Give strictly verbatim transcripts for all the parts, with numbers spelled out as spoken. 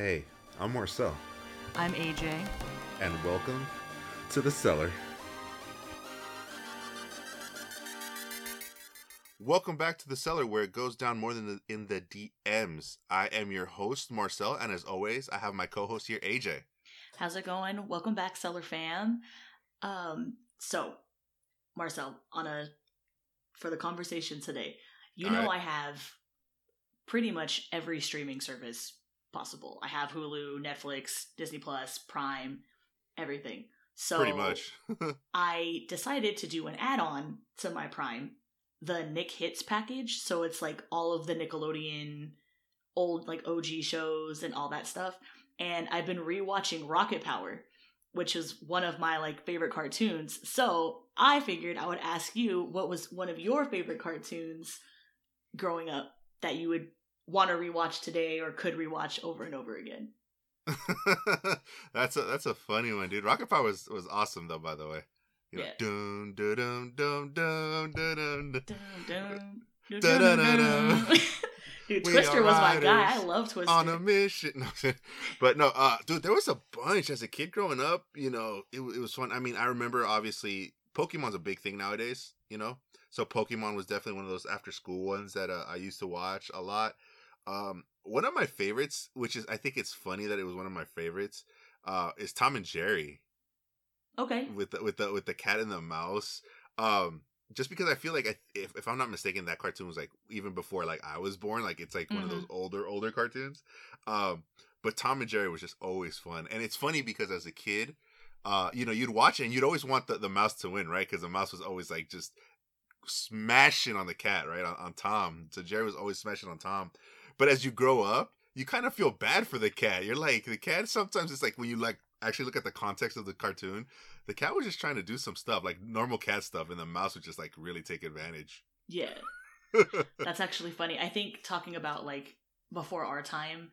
Hey, I'm Marcel. I'm A J. And welcome to The Cellar. Welcome back to The Cellar, where it goes down more than in the D Ms. I am your host, Marcel, and as always, I have my co-host here, A J. How's it going? Welcome back, Cellar fam. Um, so, Marcel, on a for the conversation today, you All know right. I have pretty much every streaming service possible. I have Hulu, Netflix, Disney Plus, Prime, everything. So pretty much. I decided to do an add-on to my Prime, the Nick Hits package. So it's like all of the Nickelodeon old like O G shows and all that stuff. And I've been rewatching Rocket Power, which is one of my like favorite cartoons. So I figured I would ask you what was one of your favorite cartoons growing up that you would want to rewatch today or could rewatch over and over again. that's a that's a funny one, dude. Rocket Power was, was awesome though, by the way. You know, yeah. Dum dum dum dum dum dum dum. Dude, we Twister was my guy. I love Twister. On a mission. No, but no, uh, dude, there was a bunch as a kid growing up. You know, it, it was fun. I mean, I remember, obviously, Pokemon's a big thing nowadays, you know? So Pokemon was definitely one of those after-school ones that uh, I used to watch a lot. Um, one of my favorites, which is, I think it's funny that it was one of my favorites, uh, is Tom and Jerry. Okay. With the, with the, with the cat and the mouse. Um, just because I feel like I, if, if I'm not mistaken, that cartoon was like even before like I was born. Like it's like mm-hmm. one of those older older cartoons. Um, but Tom and Jerry was just always fun, and it's funny because as a kid, uh, you know, you'd watch it and you'd always want the, the mouse to win, right? Because the mouse was always like just smashing on the cat, right? On, on Tom. So Jerry was always smashing on Tom. But as you grow up, you kind of feel bad for the cat. You're like, the cat sometimes it's like when you like actually look at the context of the cartoon, the cat was just trying to do some stuff, like normal cat stuff, and the mouse would just like really take advantage. Yeah. That's actually funny. I think talking about like before our time,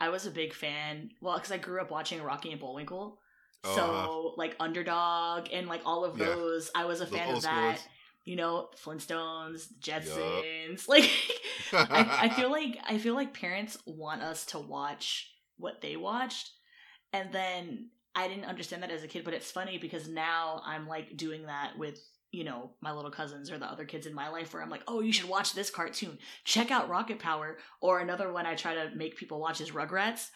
I was a big fan, well, because I grew up watching Rocky and Bullwinkle. Oh, so uh, like Underdog and like all of those, yeah. I was a fan of that. Schools. You know, Flintstones, Jetsons. Yep. Like, I, I feel like I feel like parents want us to watch what they watched, and then I didn't understand that as a kid. But it's funny because now I'm like doing that with, you know, my little cousins or the other kids in my life, where I'm like, oh, you should watch this cartoon. Check out Rocket Power. Or another one I try to make people watch is Rugrats.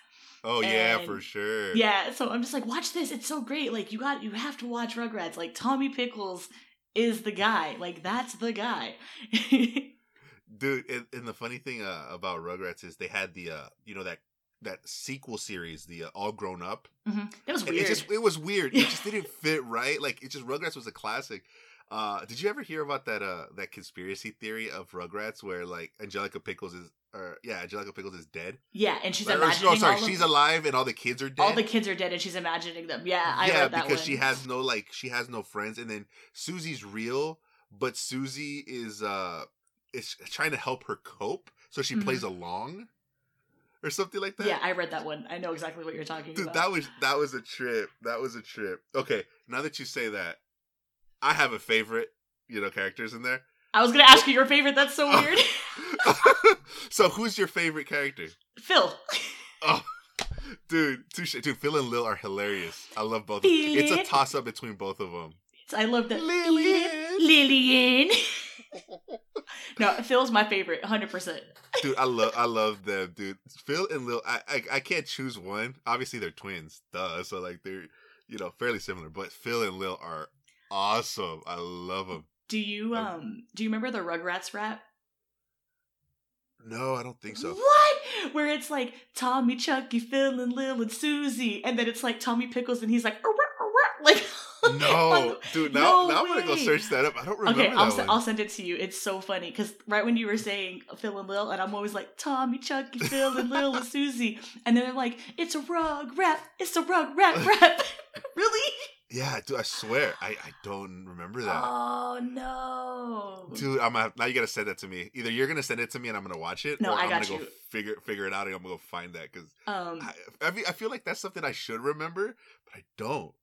Oh, and yeah, for sure. Yeah, so I'm just like, watch this. It's so great. Like, you got you have to watch Rugrats. Like Tommy Pickles is the guy. Like, that's the guy. Dude, and, and the funny thing uh, about Rugrats is they had the, uh, you know, that that sequel series, the uh, All Grown Up. Mm-hmm. That was weird. It, just, it was weird. It just didn't fit right. Like, it just, Rugrats was a classic. Uh, did you ever hear about that uh, that conspiracy theory of Rugrats where, like, Angelica Pickles is, or yeah, Angelica Pickles is dead? Yeah, and she's like, imagining or, no, sorry, all she's of... alive and all the kids are dead. All the kids are dead and she's imagining them. Yeah, I yeah, heard that one. Yeah, because she has no, like, she has no friends. And then Susie's real, but Susie is, uh, is trying to help her cope, so she mm-hmm. plays along. Or something like that. Yeah, I read that one. I know exactly what you're talking Dude, about. Dude, that was that was a trip. That was a trip. Okay, now that you say that, I have a favorite, you know, characters in there. I was gonna ask you your favorite. That's so weird. So, who's your favorite character? Phil. Oh. Dude, touche. Dude, Phil and Lil are hilarious. I love both of them. It's a toss-up between both of them. I love that. Lillian. Lillian. No, Phil's my favorite, one hundred percent. Dude, I love I love them, dude. Phil and Lil, I, I I can't choose one. Obviously, they're twins, duh. So, like, they're, you know, fairly similar. But Phil and Lil are awesome. I love them. Do you, I, um, do you remember the Rugrats rap? No, I don't think so. What? Where it's like, Tommy, Chuckie, Phil, and Lil, and Susie. And then it's like, Tommy Pickles, and he's like, like... No, dude, now, no now I'm going to go search that up. I don't remember okay, that I'll, one. I'll send it to you. It's so funny because right when you were saying Phil and Lil, and I'm always like, Tommy, Chuckie, Phil, and Lil, and Susie. And then they're like, it's a rug rap. It's a rug rap rap. Really? Yeah, dude, I swear. I, I don't remember that. Oh, no. Dude, I'm gonna, now you got to send that to me. Either you're going to send it to me and I'm going to watch it. No, or I I'm got gonna you. Go figure, figure it out and I'm going to go find that because um, I, I, mean, I feel like that's something I should remember, but I don't.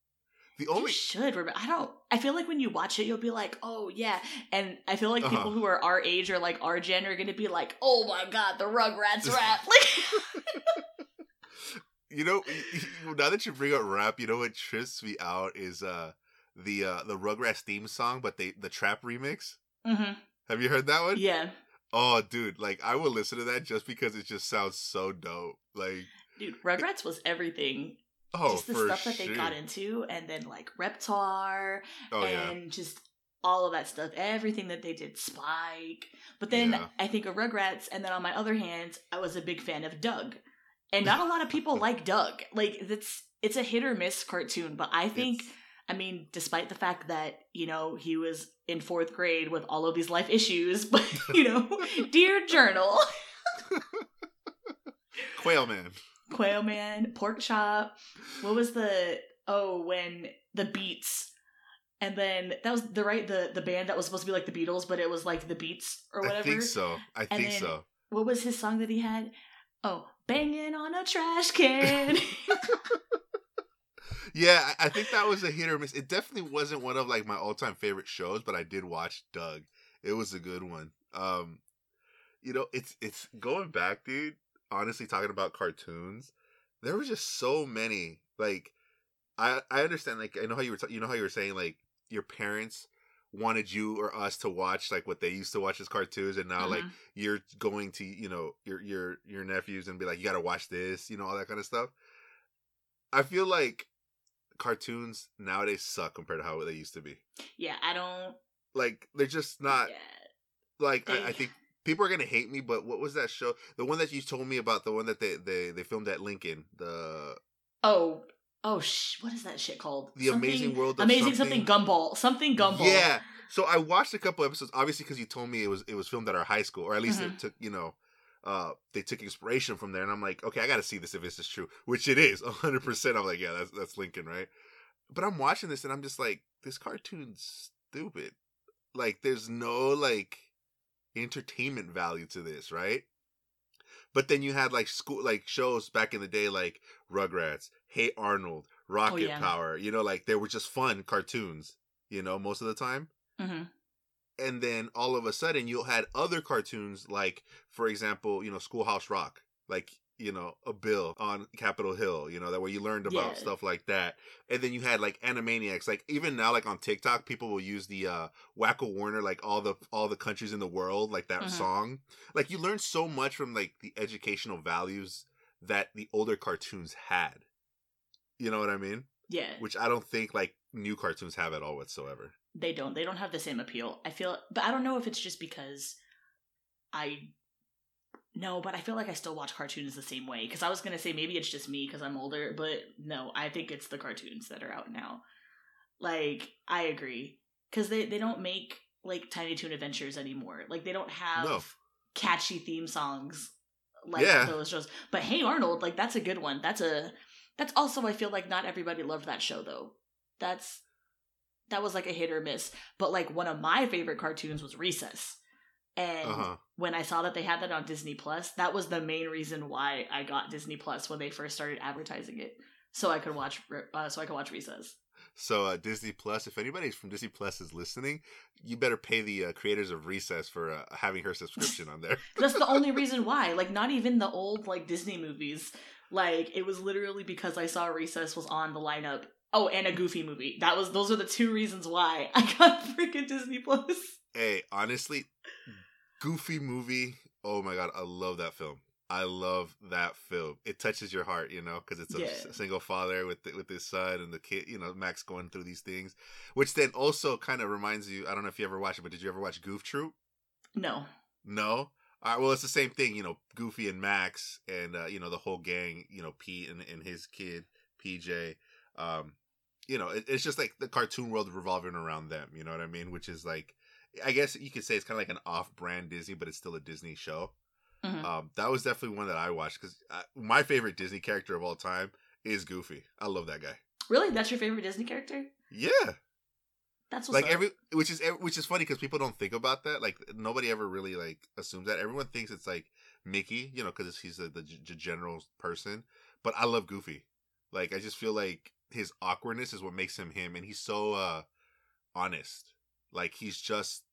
The only... You should remember. I don't. I feel like when you watch it, you'll be like, "Oh yeah," and I feel like uh-huh. people who are our age or like our gen are gonna be like, "Oh my god, the Rugrats rap!" Like... You know, now that you bring up rap, you know what trips me out is uh the uh the Rugrats theme song, but they the trap remix. Mm-hmm. Have you heard that one? Yeah. Oh, dude! Like, I will listen to that just because it just sounds so dope. Like, dude, Rugrats it, was everything. Oh, just the for stuff that sure. they got into, and then like Reptar, oh, and yeah. just all of that stuff. Everything that they did, Spike. But then yeah. I think of Rugrats, and then on my other hand, I was a big fan of Doug. And not a lot of people like Doug. Like, it's, it's a hit or miss cartoon, but I think, it's... I mean, despite the fact that, you know, he was in fourth grade with all of these life issues, but, you know, dear journal. Quail Man. Quail Man, Pork Chop. What was the, oh, when the Beats, and then that was the, right, the, the band that was supposed to be like the Beatles, but it was like the Beats or whatever. I think so. I and think so. What was his song that he had? Oh, Banging on a Trash Can. Yeah, I think that was a hit or miss. It definitely wasn't one of like my all-time favorite shows, but I did watch Doug. It was a good one. Um, you know, it's it's going back, dude. Honestly, talking about cartoons, there were just so many. Like, I I understand. Like, I know how you were ta- you know how you were saying like your parents wanted you or us to watch like what they used to watch as cartoons, and now mm-hmm. like you're going to, you know, your your your nephews and be like, you gotta watch this, you know, all that kind of stuff. I feel like cartoons nowadays suck compared to how they used to be. Yeah, I don't like they're just not yeah. like they... I, I think people are gonna hate me, but what was that show? The one that you told me about, the one that they they, they filmed at Lincoln, the Oh Oh, sh- what is that shit called? The something, Amazing World of Amazing something. something Gumball. Something Gumball. Yeah. So I watched a couple episodes, obviously, because you told me it was it was filmed at our high school, or at least mm-hmm. it took, you know, uh, they took inspiration from there. And I'm like, okay, I got to see this if this is true, which it is, one hundred percent. I'm like, yeah, that's, that's Lincoln, right? But I'm watching this, and I'm just like, this cartoon's stupid. Like, there's no, like, entertainment value to this, right? But then you had, like, school, like, shows back in the day, like Rugrats, Hey Arnold, Rocket oh, yeah. Power, you know, like, they were just fun cartoons, you know, most of the time. Mm-hmm. And then all of a sudden, you'll had other cartoons, like, for example, you know, Schoolhouse Rock, like, you know, a Bill on Capitol Hill, you know, that where you learned about yeah. stuff like that. And then you had, like, Animaniacs. Like, even now, like, on TikTok, people will use the uh, Wacko Warner, like, all the all the countries in the world, like, that mm-hmm. song. Like, you learn so much from, like, the educational values that the older cartoons had. You know what I mean? Yeah. Which I don't think, like, new cartoons have at all whatsoever. They don't. They don't have the same appeal. I feel... But I don't know if it's just because I... No, but I feel like I still watch cartoons the same way. Because I was going to say maybe it's just me because I'm older. But no, I think it's the cartoons that are out now. Like, I agree. Because they, they don't make, like, Tiny Toon Adventures anymore. Like, they don't have no. catchy theme songs like yeah. those shows. But Hey Arnold, like, that's a good one. That's a... That's also, I feel like not everybody loved that show, though. That's, that was like a hit or miss. But like one of my favorite cartoons was Recess. And uh-huh. when I saw that they had that on Disney Plus, that was the main reason why I got Disney Plus when they first started advertising it. So I could watch, uh, so I could watch Recess. So uh, Disney Plus, if anybody from Disney Plus is listening, you better pay the uh, creators of Recess for uh, having her subscription on there. That's the only reason why. Like, not even the old like Disney movies. Like, it was literally because I saw Recess was on the lineup. Oh, and a Goofy movie. That was those are the two reasons why I got freaking Disney Plus. Hey, honestly, Goofy movie. Oh my god, I love that film. I love that film. It touches your heart, you know, because it's a yeah. single father with the, with his son and the kid, you know, Max going through these things. Which then also kind of reminds you, I don't know if you ever watched it, but did you ever watch Goof Troop? No. No? All right, well, it's the same thing, you know, Goofy and Max and, uh, you know, the whole gang, you know, Pete and, and his kid, P J. Um, you know, it, it's just like the cartoon world revolving around them, you know what I mean? Which is like, I guess you could say it's kind of like an off-brand Disney, but it's still a Disney show. Mm-hmm. Um, that was definitely one that I watched because my favorite Disney character of all time is Goofy. I love that guy. Really? That's your favorite Disney character? Yeah. That's what's like every up. which is which is funny because people don't think about that. Like nobody ever really like assumes that. Everyone thinks it's like Mickey, you know, because he's the, the g- general person. But I love Goofy. Like I just feel like his awkwardness is what makes him him, and he's so uh, honest. Like he's just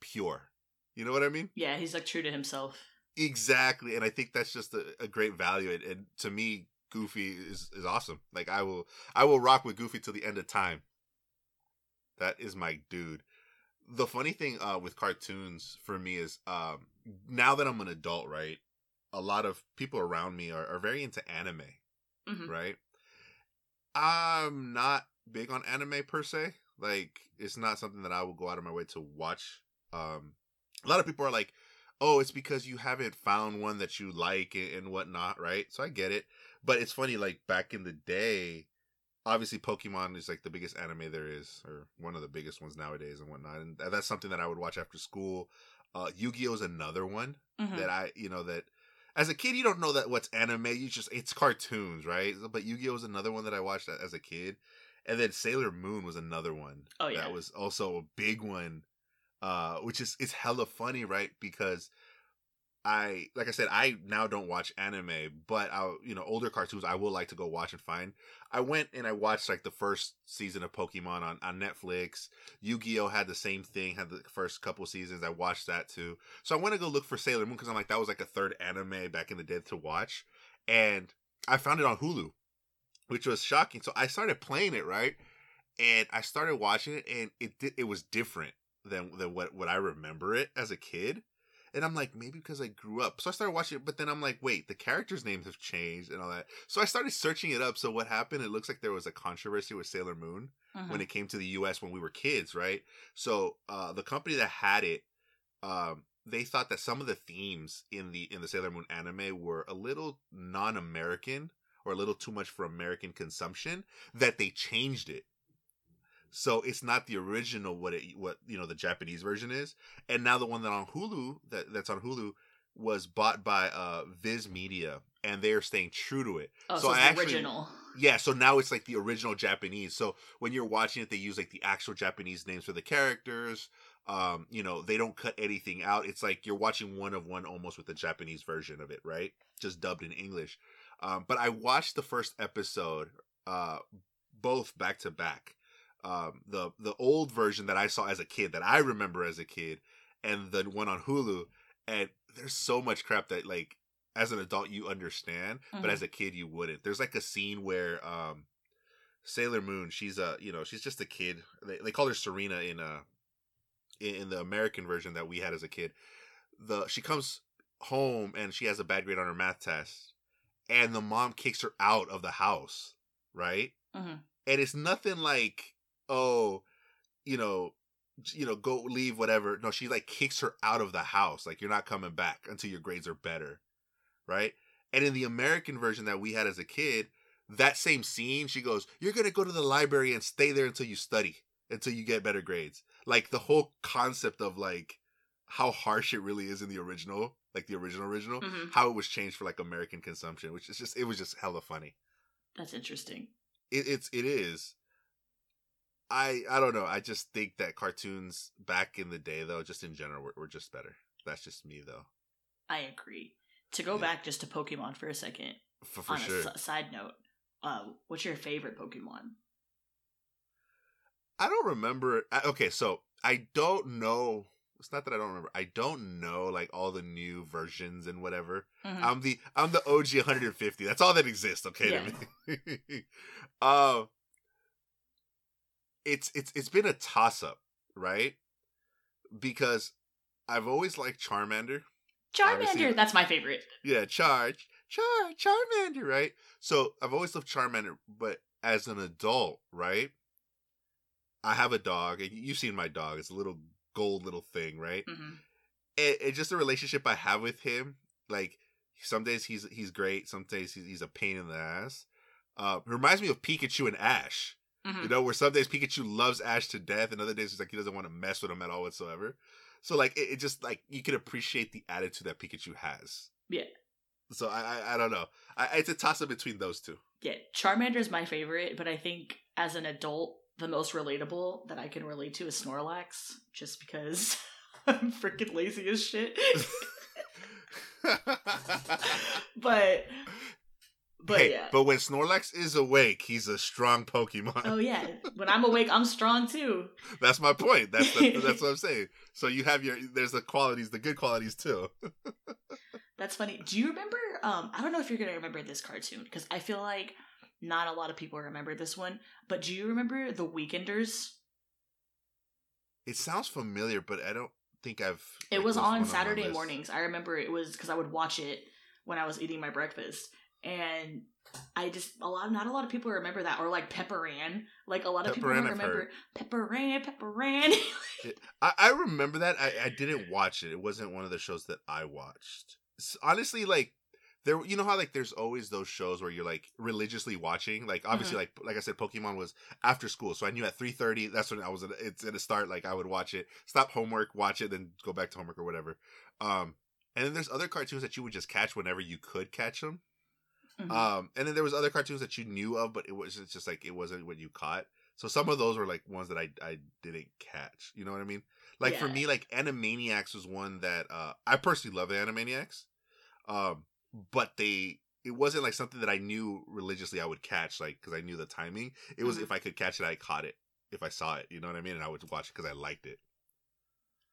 pure. You know what I mean? Yeah, he's like true to himself. Exactly, and I think that's just a, a great value. And, and to me, Goofy is, is awesome. Like, I will I will rock with Goofy till the end of time. That is my dude. The funny thing uh, with cartoons for me is, um, now that I'm an adult, right, a lot of people around me are, are very into anime, mm-hmm. right? I'm not big on anime per se. Like, it's not something that I will go out of my way to watch. Um, a lot of people are like, oh, it's because you haven't found one that you like and whatnot, right? So I get it. But it's funny, like, back in the day, obviously Pokemon is, like, the biggest anime there is, or one of the biggest ones nowadays and whatnot. And that's something that I would watch after school. Uh, Yu-Gi-Oh! Is another one mm-hmm. that I, you know, that as a kid, you don't know that what's anime. You just, it's cartoons, right? But Yu-Gi-Oh! Is another one that I watched as a kid. And then Sailor Moon was another one. Oh, yeah. That was also a big one, uh, which is, it's hella funny, right? Because I, like I said, I now don't watch anime, but I, you know, older cartoons I will like to go watch and find. I went and I watched like the first season of Pokemon on, on Netflix. Yu-Gi-Oh! Had the same thing, had the first couple seasons. I watched that too. So I went to go look for Sailor Moon because I'm like, that was like a third anime back in the day to watch. And I found it on Hulu, which was shocking. So I started playing it, right? And I started watching it, and it did, it was different than than what, what I remember it as a kid. And I'm like, maybe because I grew up. So I started watching it, but then I'm like, wait, the characters' names have changed and all that. So I started searching it up. So what happened, it looks like there was a controversy with Sailor Moon uh-huh. when it came to the U S when we were kids, right? So uh, the company that had it, um, they thought that some of the themes in the in the Sailor Moon anime were a little non-American or a little too much for American consumption, that they changed it. So it's not the original what it what you know the Japanese version is, and now the one that on Hulu that, that's on Hulu was bought by uh, Viz Media, and they are staying true to it. Oh, so, so it's I the actually, original. Yeah, so now it's like the original Japanese. So when you're watching it, they use like the actual Japanese names for the characters. Um, you know, they don't cut anything out. It's like you're watching one of one almost with the Japanese version of it, right? Just dubbed in English. Um, but I watched the first episode, uh, both back to back. Um, the the old version that I saw as a kid, that I remember as a kid, and the one on Hulu. And there's so much crap that, like, as an adult you understand, mm-hmm. but as a kid you wouldn't. There's like a scene where um, Sailor Moon, she's a you know she's just a kid. They, they call her Serena in uh in, in the American version that we had as a kid. The she comes home and she has a bad grade on her math test, and the mom kicks her out of the house, right? Mm-hmm. And it's nothing like, oh, you know, you know, go leave, whatever. No, she like kicks her out of the house. Like, you're not coming back until your grades are better, right? And in the American version that we had as a kid, that same scene, she goes, you're going to go to the library and stay there until you study, until you get better grades. Like, the whole concept of like how harsh it really is in the original, like the original original, mm-hmm. how it was changed for like American consumption, which is just, it was just hella funny. That's interesting. It, it's, it is. I, I don't know. I just think that cartoons back in the day, though, just in general, were, were just better. That's just me, though. I agree. To go yeah. back just to Pokemon for a second, for, for on sure. a s- side note, uh, what's your favorite Pokemon? I don't remember. I, okay, so I don't know. It's not that I don't remember. I don't know, like, all the new versions and whatever. Mm-hmm. I'm the I'm the O G one hundred fifty. That's all that exists, okay? Yeah. To me. uh, It's it's it's been a toss-up, right? Because I've always liked Charmander. Charmander, obviously. That's my favorite. Yeah, Char, Char, Charmander, right? So I've always loved Charmander, but as an adult, right? I have a dog, and you've seen my dog. It's a little gold little thing, right? Mm-hmm. And, and just the relationship I have with him, like, some days he's he's great, some days he's a pain in the ass. Uh, it reminds me of Pikachu and Ash. Mm-hmm. You know, where some days Pikachu loves Ash to death, and other days he's like, he doesn't want to mess with him at all whatsoever. So, like, it, it just, like, you can appreciate the attitude that Pikachu has. Yeah. So, I I, I don't know. I, it's a toss-up between those two. Yeah, Charmander's my favorite, but I think as an adult, the most relatable that I can relate to is Snorlax, just because I'm freaking lazy as shit. but... But hey, yeah. But when Snorlax is awake, he's a strong Pokemon. Oh yeah, when I'm awake, I'm strong too. That's my point. That's the, that's what I'm saying. So you have your there's the qualities, the good qualities too. That's funny. Do you remember um, I don't know if you're going to remember this cartoon, because I feel like not a lot of people remember this one, but do you remember The Weekenders? It sounds familiar, but I don't think I've... It like, was on Saturday on mornings. I remember it was, because I would watch it when I was eating my breakfast, and... I just a lot not a lot of people remember that, or like Pepper Ann. Like a lot of Pepper people don't remember Pepper Ann, Pepper Ann. I, I remember that. I, I didn't watch it. It wasn't one of the shows that I watched. So honestly, like there, you know how like there's always those shows where you're like religiously watching. Like obviously, mm-hmm. like like I said, Pokemon was after school, so I knew at three thirty. That's when I was. At, it's at a start. Like I would watch it, stop homework, watch it, then go back to homework or whatever. Um, and then there's other cartoons that you would just catch whenever you could catch them. Mm-hmm. Um, and then there was other cartoons that you knew of, but it was just like, it wasn't what you caught. So some of those were like ones that I, I didn't catch. You know what I mean? Like yeah. for me, like Animaniacs was one that, uh, I personally love the Animaniacs. Um, but they, it wasn't like something that I knew religiously I would catch, like, cause I knew the timing. It was, mm-hmm. if I could catch it, I caught it. If I saw it, you know what I mean? And I would watch it cause I liked it.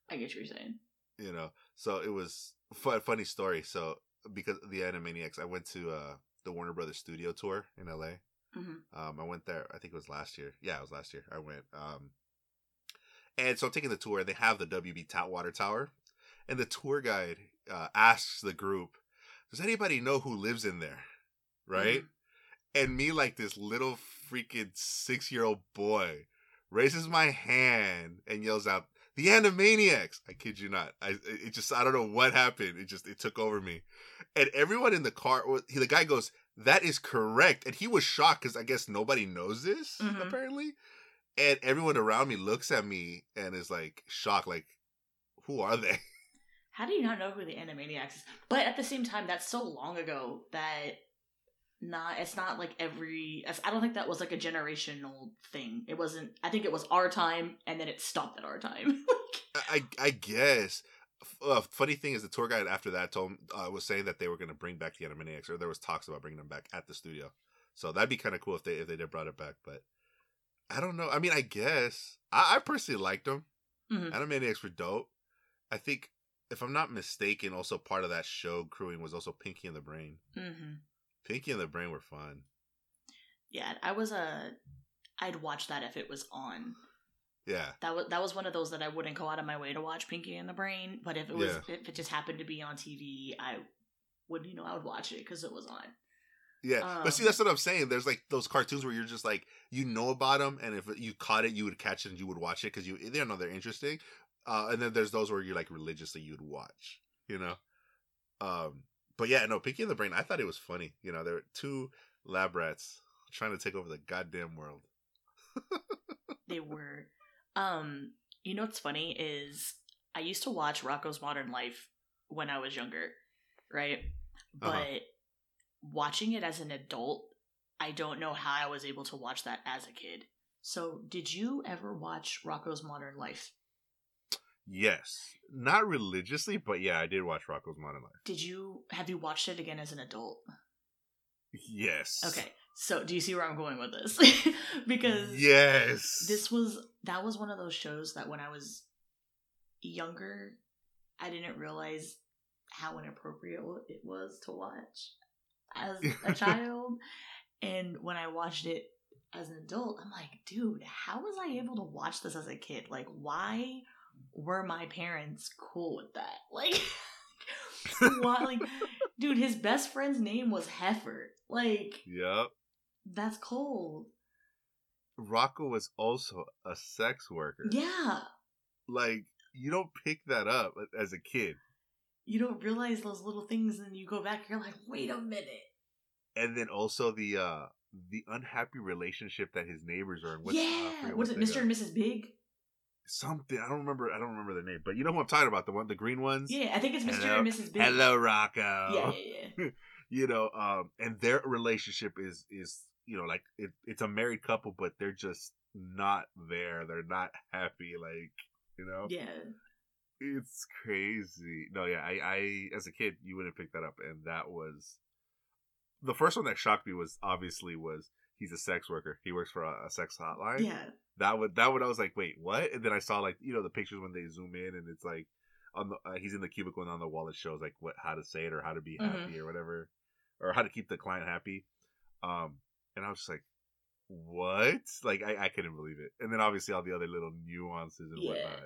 I get what you're saying. You know? So it was fun, funny story. So because the Animaniacs, I went to, uh, the Warner Brothers studio tour in L A. Mm-hmm. Um, I went there. I think it was last year. Yeah, it was last year. I went. Um, and so I'm taking the tour. They have the W B T- Water Tower. And the tour guide uh, asks the group, does anybody know who lives in there? Right? Mm-hmm. And me, like this little freaking six-year-old boy, raises my hand and yells out, the Animaniacs. I kid you not. I it just I don't know what happened. It just it took over me, and everyone in the car. He, the guy goes, "That is correct," and he was shocked because I guess nobody knows this mm-hmm. apparently, and everyone around me looks at me and is like shocked, like, "Who are they?" How do you not know who the Animaniacs is? But at the same time, that's so long ago that not it's not like every. I don't think that was like a generational thing. It wasn't. I think it was our time, and then it stopped at our time. I I guess. Uh, funny thing is, the tour guide after that told uh, was saying that they were going to bring back the Animaniacs, or there was talks about bringing them back at the studio. So that'd be kind of cool if they if they did brought it back. But I don't know. I mean, I guess I, I personally liked them. Mm-hmm. Animaniacs were dope. I think if I'm not mistaken, also part of that show crewing was also Pinky and the Brain. Mm-hmm. Pinky and the Brain were fun. Yeah, I was a. I'd watch that if it was on. Yeah, that was that was one of those that I wouldn't go out of my way to watch Pinky and the Brain, but if it was yeah. if it just happened to be on T V, I would you know I would watch it because it was on. Yeah, um, but see, that's what I'm saying. There's like those cartoons where you're just like you know about them, and if you caught it, you would catch it and you would watch it because you they don't know they're interesting. Uh, and then there's those where you're like religiously you'd watch, you know. Um, but yeah, no, Pinky and the Brain. I thought it was funny. You know, there were two lab rats trying to take over the goddamn world. They were. Um, you know what's funny is I used to watch Rocco's Modern Life when I was younger, right? But uh-huh. watching it as an adult, I don't know how I was able to watch that as a kid. So did you ever watch Rocco's Modern Life? Yes. Not religiously, but yeah, I did watch Rocco's Modern Life. Did you, have you watched it again as an adult? Yes. Okay. So, do you see where I'm going with this? Because yes, this was that was one of those shows that when I was younger, I didn't realize how inappropriate it was to watch as a child. And when I watched it as an adult, I'm like, dude, how was I able to watch this as a kid? Like, why were my parents cool with that? Like, why, like, dude, his best friend's name was Heifer. Like, yep. That's cold. Rocco was also a sex worker. Yeah. Like, you don't pick that up as a kid. You don't realize those little things, and you go back and you're like, wait a minute. And then also the uh, the unhappy relationship that his neighbors are in. What's, yeah. Uh, was it Mister and Missus Big? Something. I don't remember. I don't remember their name. But you know who I'm talking about? The one, the green ones? Yeah, I think it's Mister Hello, and Missus Big. Hello, Rocco. Yeah, yeah, yeah. You know, um, and their relationship is, is you know, like, it, it's a married couple, but they're just not there. They're not happy, like, you know? Yeah. It's crazy. No, yeah, I, I, as a kid, you wouldn't pick that up, and that was, the first one that shocked me was, obviously, was, he's a sex worker. He works for a, a sex hotline. Yeah. That would, that would, I was like, wait, what? And then I saw, like, you know, the pictures when they zoom in, and it's like, on the, uh, he's in the cubicle and on the wall it shows, like, what how to say it or how to be happy mm-hmm. or whatever. or how to keep the client happy. Um, and I was just like, what? Like, I, I couldn't believe it. And then obviously all the other little nuances and yeah, whatnot.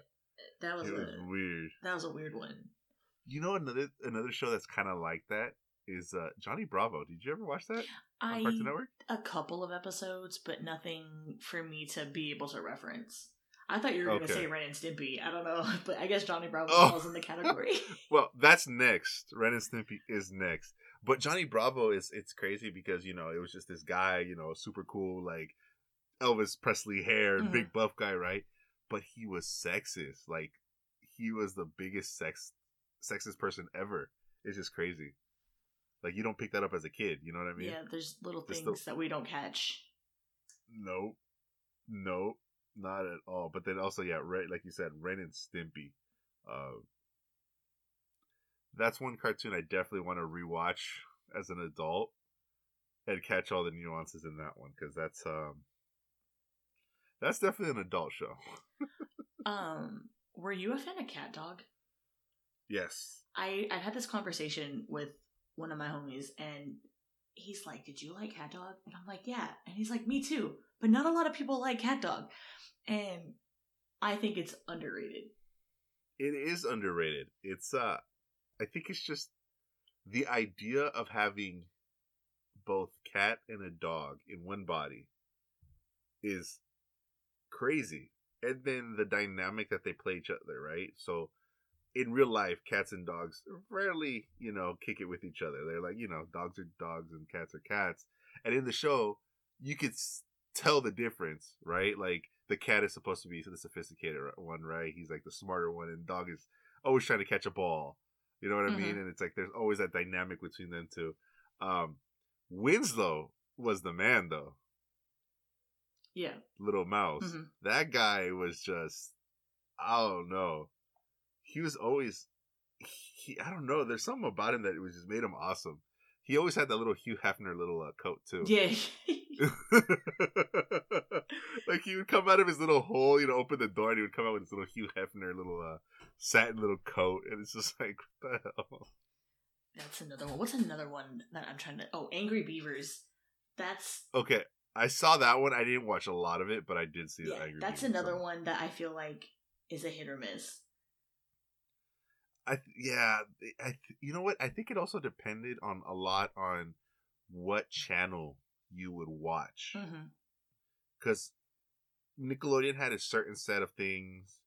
That was, it a, was weird. That was a weird one. You know, another another show that's kind of like that is uh, Johnny Bravo. Did you ever watch that I, on Cartoon Network? A couple of episodes, but nothing for me to be able to reference. I thought you were going to okay. say Ren and Stimpy. I don't know, but I guess Johnny Bravo oh. falls in the category. Well, that's next. Ren and Stimpy is next. But Johnny Bravo is, it's crazy because, you know, it was just this guy, you know, super cool, like Elvis Presley hair, mm. big buff guy, right? But he was sexist. Like, he was the biggest sex sexist person ever. It's just crazy. Like, you don't pick that up as a kid, you know what I mean? Yeah, there's little things the... that we don't catch. Nope. Nope. Not at all. But then also, yeah, right, like you said, Ren and Stimpy. Uh, that's one cartoon I definitely want to rewatch as an adult and catch all the nuances in that one, because that's um, that's definitely an adult show. um, were you a fan of Cat Dog? Yes. I I had this conversation with one of my homies, and he's like, "Did you like Cat Dog?" And I'm like, "Yeah." And he's like, "Me too." But not a lot of people like Cat Dog. And I think it's underrated. It is underrated. It's, uh, I think it's just the idea of having both cat and a dog in one body is crazy. And then the dynamic that they play each other, right? So in real life, cats and dogs rarely, you know, kick it with each other. They're like, you know, dogs are dogs and cats are cats. And in the show, you could st- tell the difference, right? Like, the cat is supposed to be the sophisticated one, right? He's like the smarter one, and dog is always trying to catch a ball, you know what mm-hmm. I mean? And it's like there's always that dynamic between them two. um Winslow was the man, though. Yeah, Little Mouse. Mm-hmm. That guy was just, I don't know, he was always he, I don't know, there's something about him that it was just made him awesome. He always had that little Hugh Hefner little uh, coat, too. Yeah. Like, he would come out of his little hole, you know, open the door, and he would come out with his little Hugh Hefner little uh, satin little coat. And it's just like, what the hell? That's another one. What's another one that I'm trying to... Oh, Angry Beavers. That's... Okay, I saw that one. I didn't watch a lot of it, but I did see yeah, the Angry that's Beavers. That's another song. One that I feel like is a hit or miss. I th- yeah, I th- you know what? I think it also depended on a lot on what channel you would watch, because mm-hmm. Nickelodeon had a certain set of things.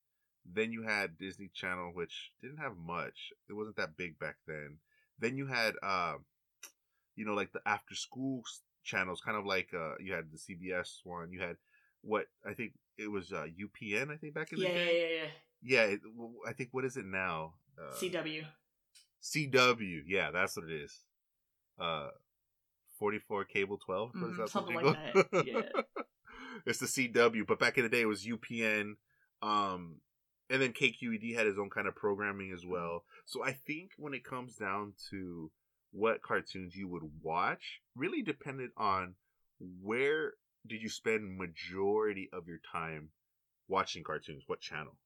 Then you had Disney Channel, which didn't have much. It wasn't that big back then. Then you had, uh, you know, like the after-school channels, kind of like uh, you had the C B S one. You had what I think it was uh, U P N. I think back in yeah, the day. Yeah, yeah, yeah. Yeah, it, I think, what is it now? Uh, C W. C W, yeah, that's what it is. Uh, forty-four Cable twelve? What mm, is that something like that, yeah. It's the C W, but back in the day it was U P N. Um, and then K Q E D had his own kind of programming as well. So I think when it comes down to what cartoons you would watch, really depended on where did you spend majority of your time watching cartoons, what channel.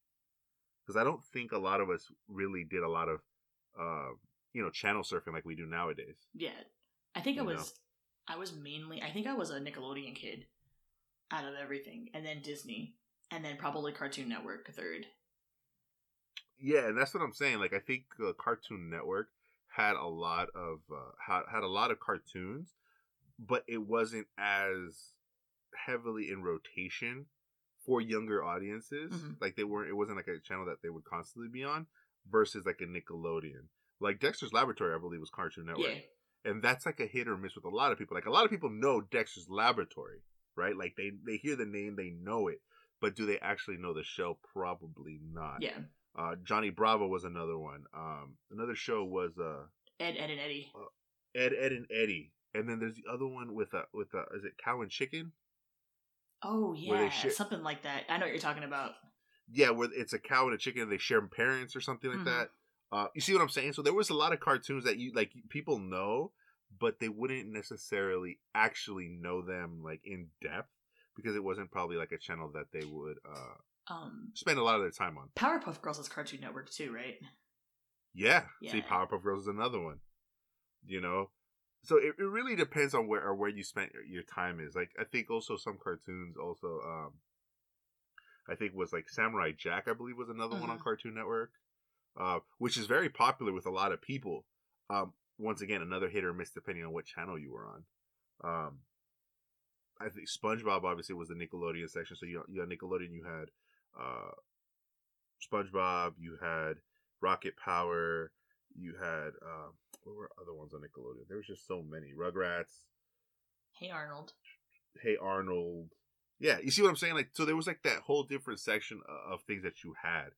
Because I don't think a lot of us really did a lot of, uh, you know, channel surfing like we do nowadays. Yeah. I think I was, I was mainly, I think I was a Nickelodeon kid out of everything. And then Disney. And then probably Cartoon Network third. Yeah, and that's what I'm saying. Like, I think uh, Cartoon Network had a lot of, uh, had, had a lot of cartoons. But it wasn't as heavily in rotation for younger audiences. Mm-hmm. Like, they weren't, it wasn't like a channel that they would constantly be on, versus like a Nickelodeon. Like, Dexter's Laboratory, I believe, was Cartoon Network. Yeah. And that's like a hit or miss with a lot of people. Like, a lot of people know Dexter's Laboratory, right? Like, they, they hear the name, they know it. But do they actually know the show? Probably not. Yeah. Uh, Johnny Bravo was another one. Um, another show was uh, Ed, Ed and Eddie. Uh, Ed, Ed and Eddie. And then there's the other one with a, with a, is it Cow and Chicken? Oh, yeah, share- something like that. I know what you're talking about. Yeah, where it's a cow and a chicken and they share parents or something like mm-hmm. that. Uh, you see what I'm saying? So there was a lot of cartoons that you like people know, but they wouldn't necessarily actually know them like in depth, because it wasn't probably like a channel that they would uh, um, spend a lot of their time on. Powerpuff Girls is Cartoon Network too, right? Yeah. yeah. See, Powerpuff Girls is another one. You know, So it, it really depends on where or where you spent your, your time is. Like, I think also some cartoons also, um, I think was like Samurai Jack, I believe was another uh-huh. one on Cartoon Network, uh, which is very popular with a lot of people. Um, once again, another hit or miss depending on what channel you were on. Um, I think SpongeBob obviously was the Nickelodeon section. So you, you had Nickelodeon, you had uh, SpongeBob, you had Rocket Power, you had um, what were other ones on Nickelodeon? There was just so many. Rugrats, Hey Arnold, Hey Arnold. Yeah, you see what I'm saying? Like, so there was like that whole different section of things that you had,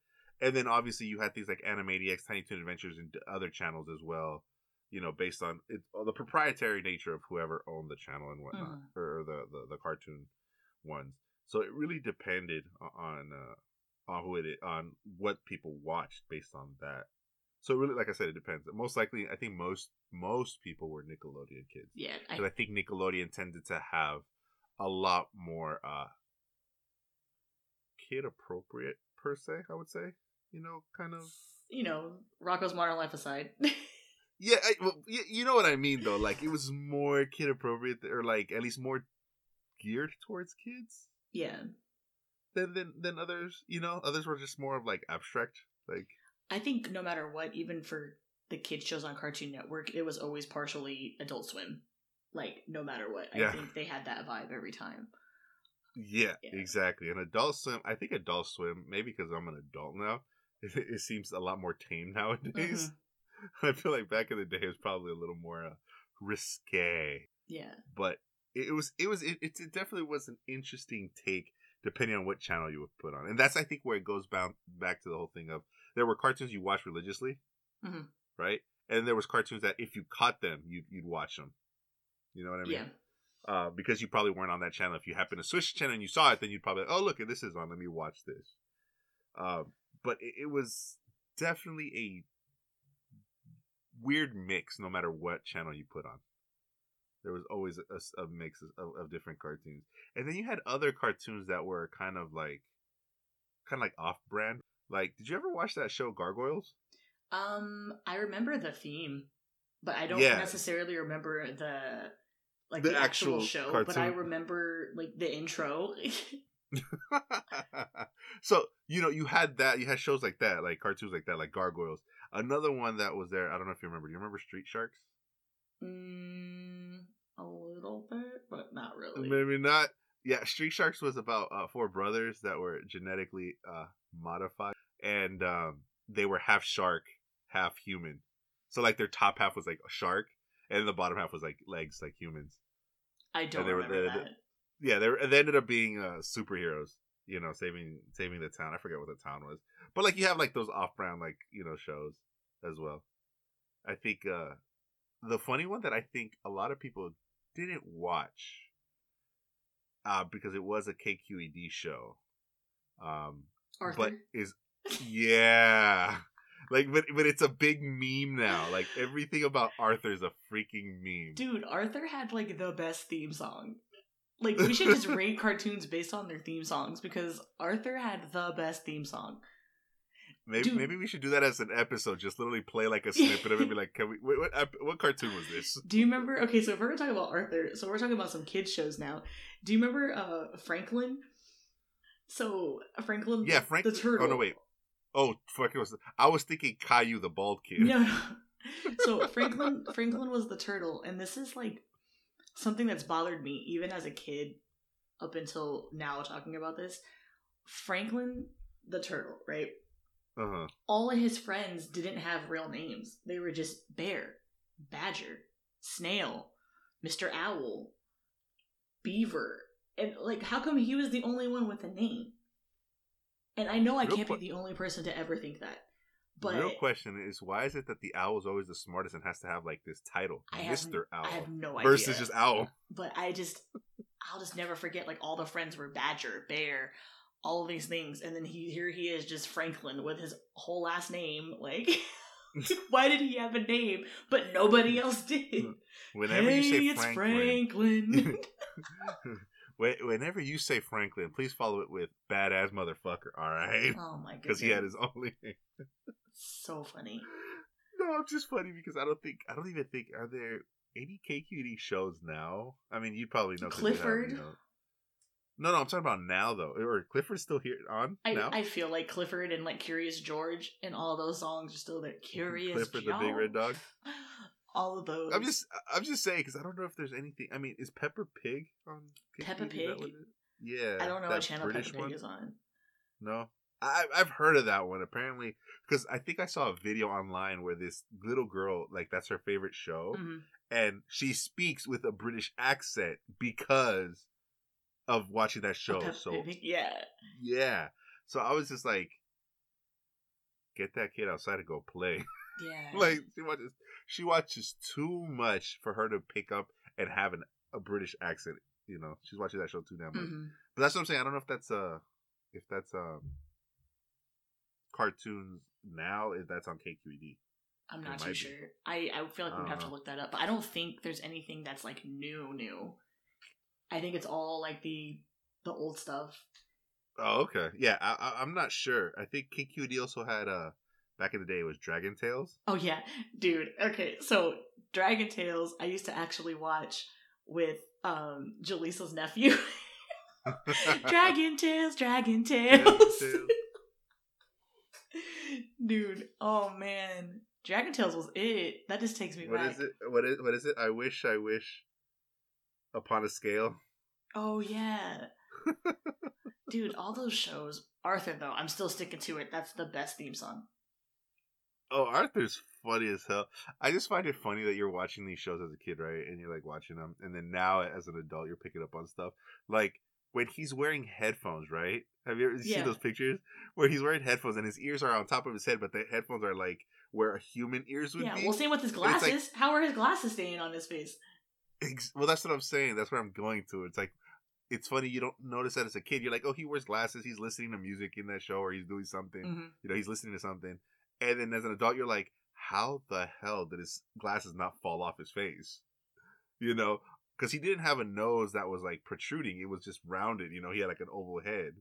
and then obviously you had things like Animaniacs, Tiny Toon Adventures, and other channels as well. You know, based on it, the proprietary nature of whoever owned the channel and whatnot, mm. or the, the, the cartoon ones. So it really depended on uh, on who it on what people watched based on that. So really, like I said, it depends. Most likely, I think most most people were Nickelodeon kids. Yeah, because I... I think Nickelodeon tended to have a lot more uh, kid appropriate per se. I would say, you know, kind of. You know, Rocco's Modern Life aside. Yeah, I, well, you know what I mean, though. Like, it was more kid-appropriate, or, like, at least more geared towards kids. Yeah. Than, than than others, you know? Others were just more of, like, abstract. Like, I think no matter what, even for the kids' shows on Cartoon Network, it was always partially Adult Swim. Like, no matter what. I yeah. think they had that vibe every time. Yeah, yeah, exactly. And Adult Swim, I think Adult Swim, maybe because I'm an adult now, it, it seems a lot more tame nowadays. Uh-huh. I feel like back in the day it was probably a little more uh, risque. Yeah. But it was it was it, it definitely was an interesting take depending on what channel you would put on. And that's I think where it goes back back to the whole thing of there were cartoons you watched religiously, mm-hmm. right? And there was cartoons that if you caught them, you you'd watch them. You know what I mean? Yeah. Uh, because you probably weren't on that channel. If you happened to switch the channel and you saw it, then you'd probably oh look, this is on. Let me watch this. Uh, but it, it was definitely a weird mix no matter what channel you put on. There was always a, a mix of, of different cartoons. And then you had other cartoons that were kind of like kind of like off-brand. Like, did you ever watch that show Gargoyles? Um, I remember the theme, but I don't yeah. necessarily remember the like the, the actual, actual show, cartoon. But I remember like the intro. So, you know, you had that, you had shows like that, like cartoons like that, like Gargoyles. Another one that was there, I don't know if you remember. Do you remember Street Sharks? Mm, a little bit, but not really. Maybe not. Yeah, Street Sharks was about uh, four brothers that were genetically uh, modified. And um, they were half shark, half human. So, like, their top half was, like, a shark. And the bottom half was, like, legs, like humans. I don't they remember were, they, that. They, yeah, they, were, they ended up being uh, superheroes. You know, saving saving the town. I forget what the town was, but like you have like those off-brand like you know shows as well. I think uh, the funny one that I think a lot of people didn't watch uh, because it was a K Q E D show. Um, Arthur? But is yeah, like but but it's a big meme now. Like everything about Arthur is a freaking meme. Dude, Arthur had like the best theme song. Like, we should just rate cartoons based on their theme songs, because Arthur had the best theme song. Maybe Dude. maybe we should do that as an episode. Just literally play, like, a snippet of it and be like, can we, wait, what, what cartoon was this? Do you remember? Okay, so if we're going to talk about Arthur, so we're talking about some kids' shows now. Do you remember uh, Franklin? So, Franklin yeah, Frank- the Turtle. Oh, no, wait. Oh, fuck, it was, I was thinking Caillou the Bald Kid. No, no. So, Franklin, Franklin was the turtle, and this is, like, something that's bothered me even as a kid up until now talking about this. Franklin the turtle, right? Uh-huh. All of his friends didn't have real names. They were just Bear, Badger, Snail, Mister Owl, Beaver. And like, how come he was the only one with a name? And I know I real can't qu- be the only person to ever think that. But the real question is, why is it that the owl is always the smartest and has to have, like, this title, I Mister Owl? I have no idea. Versus just owl. But I just, I'll just never forget, like, all the friends were Badger, Bear, all of these things. And then he, here he is, just Franklin with his whole last name. Like, why did he have a name, but nobody else did? Whenever hey, you say Franklin. It's Franklin. Whenever you say Franklin, please follow it with badass motherfucker, all right? Oh, my goodness. Because he had his only name. So funny. No, I'm just funny because I don't think, I don't even think, are there, eighty K Q D shows now. I mean, you probably know Clifford. Have, you know... No, no, I'm talking about now though. Or Clifford's still here on I, now? I feel like Clifford and like Curious George and all those songs are still there. Curious Clifford, George. The Big Red Dog. All of those. I'm just, I'm just saying because I don't know if there's anything. I mean, is Peppa Pig on? Peppa Pig. Yeah. I don't know what channel British Peppa Pig one? Is on. No, I, I've heard of that one apparently because I think I saw a video online where this little girl, like that's her favorite show, mm-hmm. and she speaks with a British accent because of watching that show. Peppa so Pig. Yeah, yeah. So I was just like, get that kid outside and go play. Yeah. Like she watches, she watches too much for her to pick up and have an, a British accent. You know, she's watching that show too damn much. Mm-hmm. But that's what I'm saying. I don't know if that's uh if that's um cartoons now. If that's on K Q E D, I'm not too sure. I, I feel like we'd have to look that up. But I don't think there's anything that's like new new. I think it's all like the the old stuff. Oh okay, yeah. I, I, I'm not sure. I think K Q E D also had a. Uh, Back in the day, it was Dragon Tales. Oh, yeah. Dude. Okay. So, Dragon Tales, I used to actually watch with um, Jaleesa's nephew. Dragon Tales, Dragon Tales. Dragon Tales. Dude. Oh, man. Dragon Tales was it. That just takes me what back. What is it? What is, what is it? I wish, I wish. Upon a Scale. Oh, yeah. Dude, all those shows. Arthur, though, I'm still sticking to it. That's the best theme song. Oh, Arthur's funny as hell. I just find it funny that you're watching these shows as a kid, right? And you're, like, watching them. And then now, as an adult, you're picking up on stuff. Like, when he's wearing headphones, right? Have you ever yeah. seen those pictures? Where he's wearing headphones and his ears are on top of his head, but the headphones are, like, where a human ears would yeah, be. Yeah, well, same with his glasses. Like, how are his glasses staying on his face? Ex- well, that's what I'm saying. That's where I'm going to. It's like, it's funny you don't notice that as a kid. You're like, oh, he wears glasses. He's listening to music in that show or he's doing something. Mm-hmm. You know, he's listening to something. And then as an adult, you're like, how the hell did his glasses not fall off his face? You know, because he didn't have a nose that was like protruding. It was just rounded. You know, he had like an oval head.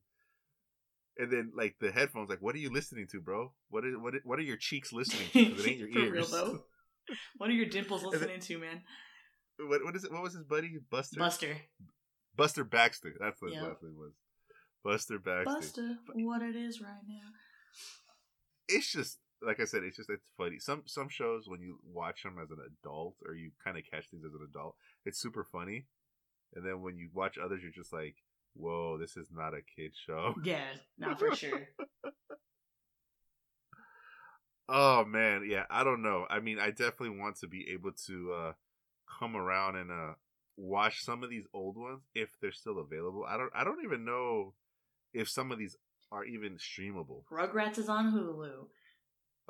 And then like the headphones, like, what are you listening to, bro? What is what? Is, what are your cheeks listening to? Because it ain't your ears. For real, though. What are your dimples listening then, to, man? What What is it? What was his buddy? Buster? Buster. Buster Baxter. That's what yep. his last name was. Buster Baxter. Buster, what it is right now. It's just... Like I said, it's just, it's funny. Some some shows, when you watch them as an adult, or you kind of catch things as an adult, it's super funny. And then when you watch others, you're just like, whoa, this is not a kid show. Yeah, not for sure. Oh, man. Yeah, I don't know. I mean, I definitely want to be able to uh, come around and uh, watch some of these old ones if they're still available. I don't. I don't even know if some of these are even streamable. Rugrats is on Hulu.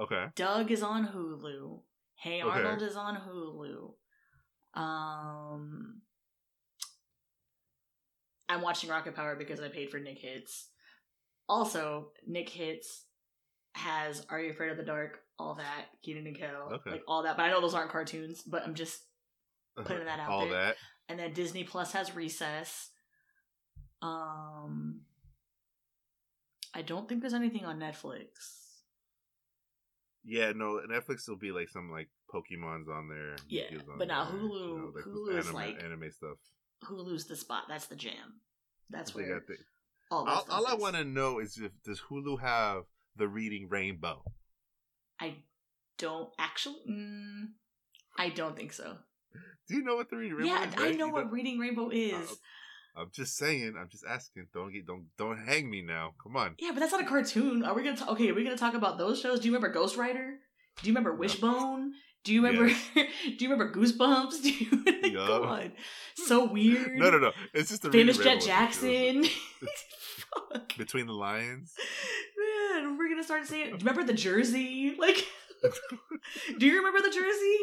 Okay. Doug is on Hulu. Hey Arnold okay. is on Hulu. Um, I'm watching Rocket Power because I paid for Nick Hits. Also, Nick Hits has Are You Afraid of the Dark? All that, Keaton and Kel, okay. like all that. But I know those aren't cartoons. But I'm just putting that out all there. All that. And then Disney Plus has Recess. Um, I don't think there's anything on Netflix. Yeah, no, Netflix will be like some like Pokemon's on there. Yeah, on but now Hulu, you know, like Hulu's anime, like anime stuff. Hulu's the spot. That's the jam. That's where. Got the, all all, all I want to know is if does Hulu have the Reading Rainbow? I don't actually. Mm, I don't think so. Do you know what the Reading Rainbow? Yeah, is? Yeah, I know you what know? Reading Rainbow is. Uh, I'm just saying. I'm just asking. Don't get. Don't. Don't hang me now. Come on. Yeah, but that's not a cartoon. Are we gonna? Ta- okay, are we gonna talk about those shows? Do you remember Ghost Rider? Do you remember Wishbone? Do you remember? Yeah. Do you remember Goosebumps? Do you? Like, yeah. Come on. So weird. No, no, no. It's just the famous Jet Jackson. Fuck. Between the Lions. Man, we're gonna start saying. Do you remember the jersey? Like, do you remember the jersey?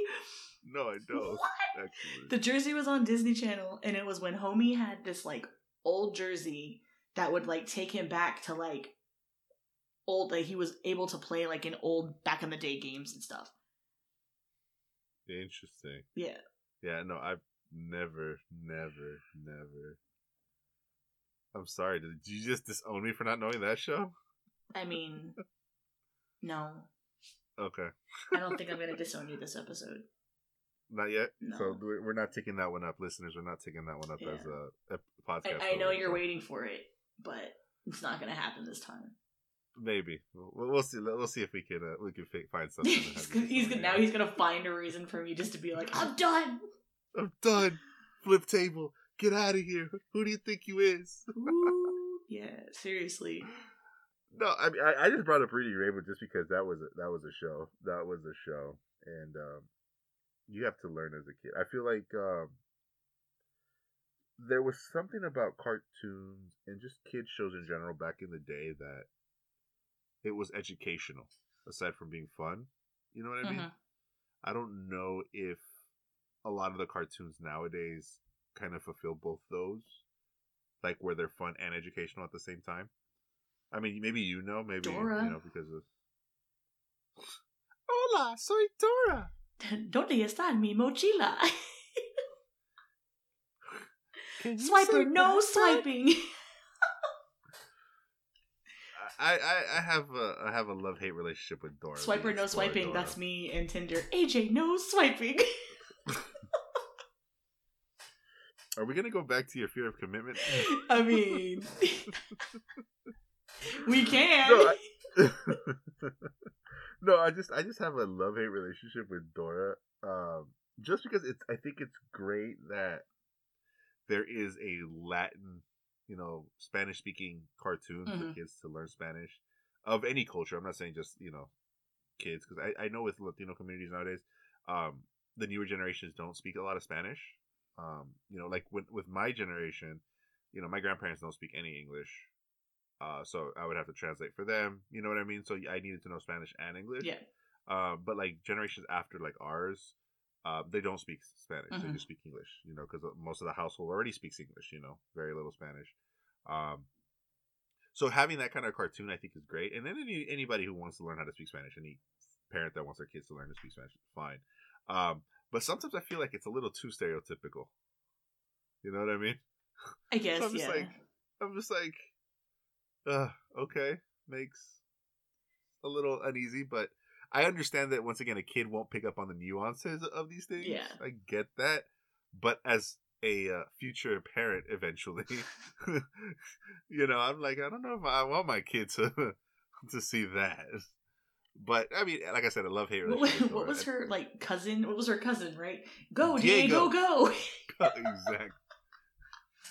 No, I don't. What? Actually. The jersey was on Disney Channel, and it was when Homie had this, like, old jersey that would, like, take him back to, like, old, like, he was able to play, like, in old back-in-the-day games and stuff. Interesting. Yeah. Yeah, no, I've never, never, never. I'm sorry, did you just disown me for not knowing that show? I mean, no. Okay. I don't think I'm going to disown you this episode. Not yet. No. So we're not taking that one up, listeners. We're not taking that one up yeah. as a, a podcast. I, I know you're so. waiting for it, but it's not going to happen this time. Maybe we'll, we'll see. We'll see if we can. Uh, we can find something. he's gonna, he's gonna, now he's going to find a reason for me just to be like, I'm done. I'm done. Flip table. Get out of here. Who do you think you is? Ooh, yeah, seriously. No, I mean, I, I just brought up Reading Rainbow just because that was a, that was a show. That was a show, and um, you have to learn as a kid. I feel like um, there was something about cartoons and just kids shows in general back in the day that it was educational, aside from being fun. You know what I mean? Uh-huh. I don't know if a lot of the cartoons nowadays kind of fulfill both those, like where they're fun and educational at the same time. I mean, maybe you know, maybe Dora. you know because of Hola, soy Dora. ¿Dónde está mi mochila? Swiper, no swiping. I, I, I have a I have a love hate relationship with Dora. Swiper, no swiping. Dora. That's me and Tinder. A J, no swiping. Are we gonna go back to your fear of commitment? I mean, we can. No I, no, I just I just have a love hate relationship with Dora. Um, just because it's I think it's great that there is a Latin, you know, Spanish speaking cartoon mm-hmm. for kids to learn Spanish of any culture. I'm not saying just you know kids because I, I know with Latino communities nowadays, um, the newer generations don't speak a lot of Spanish. Um, you know, like with, with my generation, you know, my grandparents don't speak any English. Uh, so I would have to translate for them. You know what I mean? So I needed to know Spanish and English. Yeah. Uh, but like generations after like ours, uh, they don't speak Spanish. Mm-hmm. They just speak English, you know, because most of the household already speaks English, you know, very little Spanish. Um, so having that kind of cartoon, I think, is great. And then any, anybody who wants to learn how to speak Spanish, any parent that wants their kids to learn to speak Spanish, is fine. Um, But sometimes I feel like it's a little too stereotypical. You know what I mean? I guess, so I'm just yeah. Like, I'm just like, uh, okay, makes a little uneasy, but I understand that, once again, a kid won't pick up on the nuances of these things. Yeah. I get that. But as a uh, future parent, eventually, you know, I'm like, I don't know if I want my kid to, to see that. But I mean, like I said, I love hate relationship. What was her like cousin? What was her cousin? Right? Go Diego, Diego go! Exactly.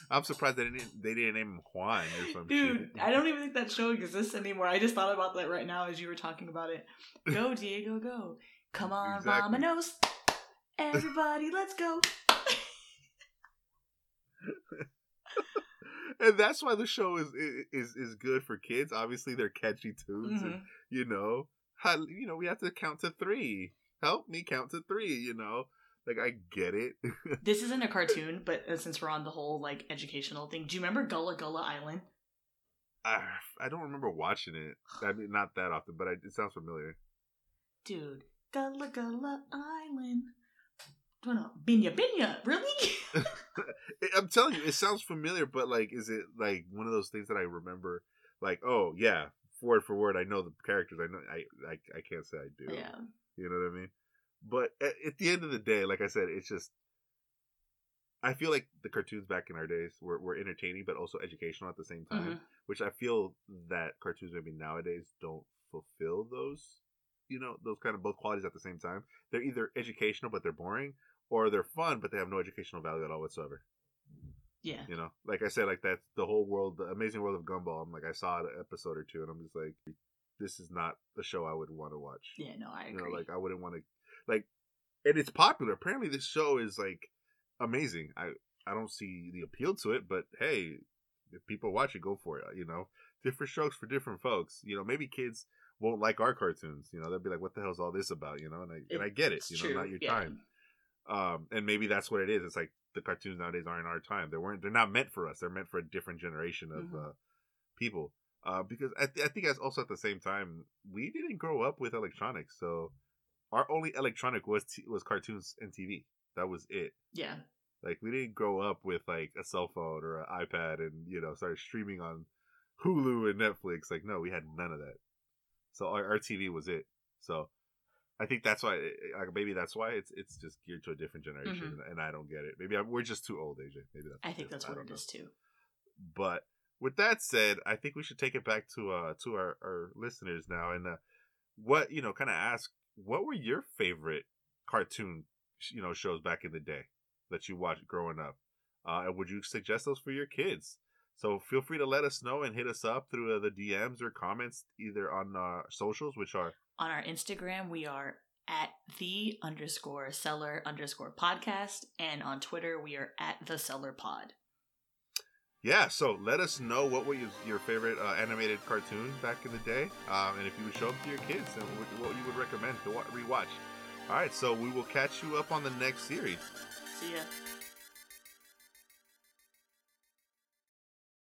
I'm surprised they didn't they didn't name him Juan or something. Dude, shit. I don't even think that show exists anymore. I just thought about that right now as you were talking about it. Go Diego, go! Come on, exactly. Vamanos! Everybody, let's go! And that's why the show is is is good for kids. Obviously, they're catchy tunes, mm-hmm. and you know. How, you know, we have to count to three. Help me count to three, you know? Like, I get it. This isn't a cartoon, but since we're on the whole, like, educational thing, do you remember Gullah Gullah Island? I, I don't remember watching it. I mean, not that often, but I, it sounds familiar. Dude, Gullah Gullah Island. No, no, Binya Binya, really? I'm telling you, it sounds familiar, but, like, is it, like, one of those things that I remember? Like, oh, yeah. Word for word, I know the characters. I know I, I, I can't say I do. Yeah. You know what I mean? But at, at the end of the day, like I said, it's just I feel like the cartoons back in our days were, were entertaining but also educational at the same time, mm-hmm. which I feel that cartoons maybe nowadays don't fulfill those, you know, those kind of both qualities at the same time. They're either educational but they're boring, or they're fun but they have no educational value at all whatsoever. Yeah. You know, like I said, like that's the whole world, the Amazing World of Gumball. I'm like, I saw an episode or two and I'm just like, this is not the show I would want to watch. Yeah, no, I agree. You know, like I wouldn't want to, like, and it's popular. Apparently this show is like amazing. I, I don't see the appeal to it, but hey, if people watch it, go for it. You know, different strokes for different folks. You know, maybe kids won't like our cartoons. You know, they'll be like, what the hell is all this about? You know, and I, it's and I get it. You know, true. Not your yeah. time. Um, and maybe that's what it is. It's like, the cartoons nowadays aren't our time. They weren't. They're not meant for us. They're meant for a different generation of mm-hmm. uh, people. Uh, because I, th- I think as also at the same time, we didn't grow up with electronics, so our only electronic was t- was cartoons and T V. That was it. Yeah. Like we didn't grow up with like a cell phone or an iPad, and you know, started streaming on Hulu and Netflix. Like no, we had none of that. So our, our T V was it. So I think that's why, like, maybe that's why it's it's just geared to a different generation, mm-hmm. and I don't get it. Maybe I, we're just too old, A J. Maybe that's. I think that's what it is too. But with that said, I think we should take it back to uh to our, our listeners now, and uh, what you know, kind of ask, what were your favorite cartoon you know shows back in the day that you watched growing up, uh, and would you suggest those for your kids? So feel free to let us know and hit us up through the D Ms or comments either on our socials, which are... On our Instagram, we are at the underscore cellar underscore podcast. And on Twitter, we are at the cellar pod. Yeah, so let us know what were your favorite uh, animated cartoon back in the day. Um, and if you would show them to your kids, and what you would recommend to rewatch. All right, so we will catch you up on the next series. See ya.